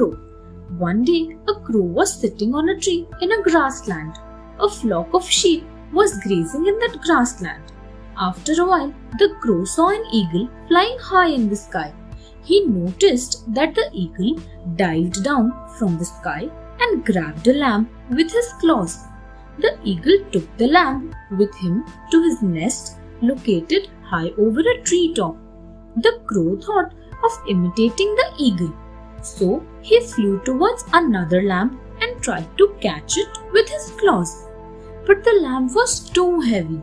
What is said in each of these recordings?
crow. One day, a crow was sitting on a tree in a grassland. A flock of sheep was grazing in that grassland. After a while, the crow saw an eagle flying high in the sky. He noticed that the eagle dived down from the sky and grabbed a lamb with his claws. The eagle took the lamb with him to his nest located high over a treetop. The crow thought of imitating the eagle, so he flew towards another lamb and tried to catch it with his claws. But the lamb was too heavy.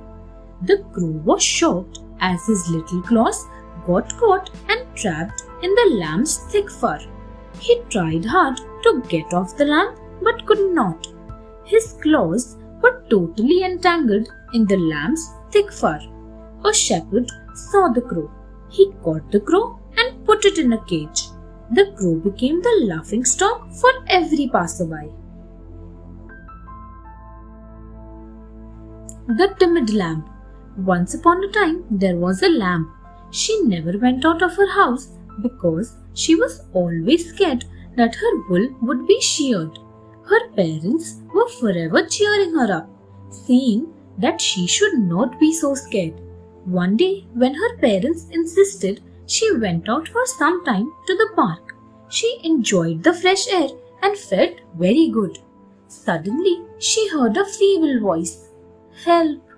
The crow was shocked as his little claws got caught and trapped in the lamb's thick fur. He tried hard to get off the lamb but could not. His claws were totally entangled in the lamb's thick fur. A shepherd saw the crow. He caught the crow and put it in a cage. The crow became the laughingstock for every passerby. The timid lamb. Once upon a time, there was a lamb. She never went out of her house because she was always scared that her wool would be sheared. Her parents were forever cheering her up, saying that she should not be so scared. One day, when her parents insisted, she went out for some time to the park. She enjoyed the fresh air and felt very good. Suddenly, she heard a feeble voice, "Help!"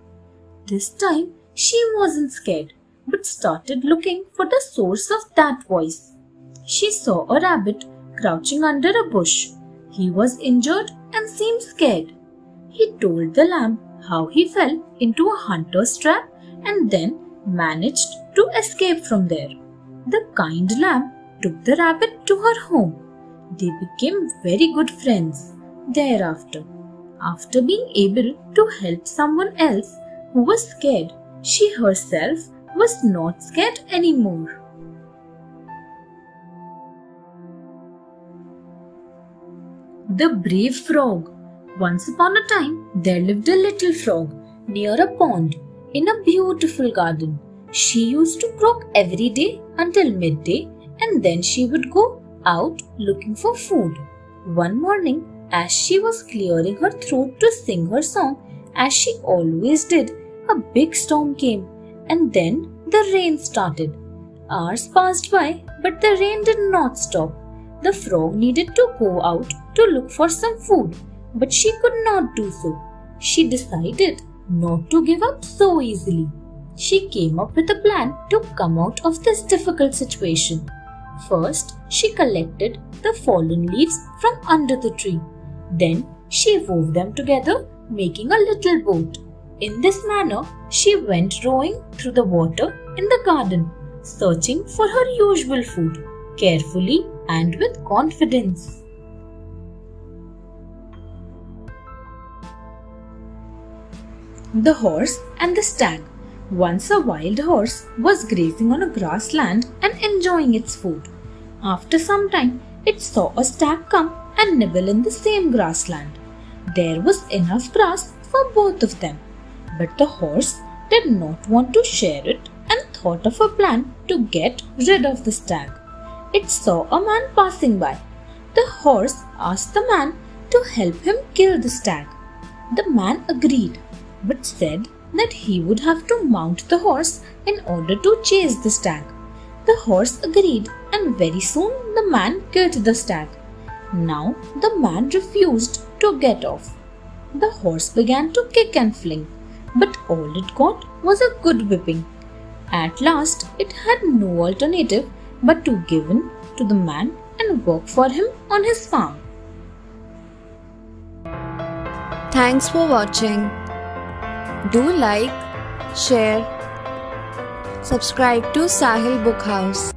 This time, she wasn't scared, but started looking for the source of that voice. She saw a rabbit crouching under a bush. He was injured and seemed scared. He told the lamb how he fell into a hunter's trap and then managed to escape from there. The kind lamb took the rabbit to her home. They became very good friends thereafter. After being able to help someone else who was scared, she herself was not scared anymore. The brave frog. Once upon a time, there lived a little frog near a pond in a beautiful garden. She used to croak every day until midday, and then she would go out looking for food. One morning, as she was clearing her throat to sing her song, as she always did, a big storm came, and then the rain started. Hours passed by, but the rain did not stop. The frog needed to go out to look for some food, but she could not do so. She decided not to give up so easily. She came up with a plan to come out of this difficult situation. First, she collected the fallen leaves from under the tree. Then, she wove them together, making a little boat. In this manner, she went rowing through the water in the garden, searching for her usual food, carefully and with confidence. The horse and the stag. Once a wild horse was grazing on a grassland and enjoying its food. After some time, it saw a stag come and nibble in the same grassland. There was enough grass for both of them, but the horse did not want to share it and thought of a plan to get rid of the stag. It saw a man passing by. The horse asked the man to help him kill the stag. The man agreed, but said that he would have to mount the horse in order to chase the stag. The horse agreed, and very soon the man killed the stag. Now the man refused to get off. The horse began to kick and fling, but all it got was a good whipping. At last, it had no alternative but to give in to the man and work for him on his farm. Thanks for watching. Do like, share, subscribe to Sahil Book House.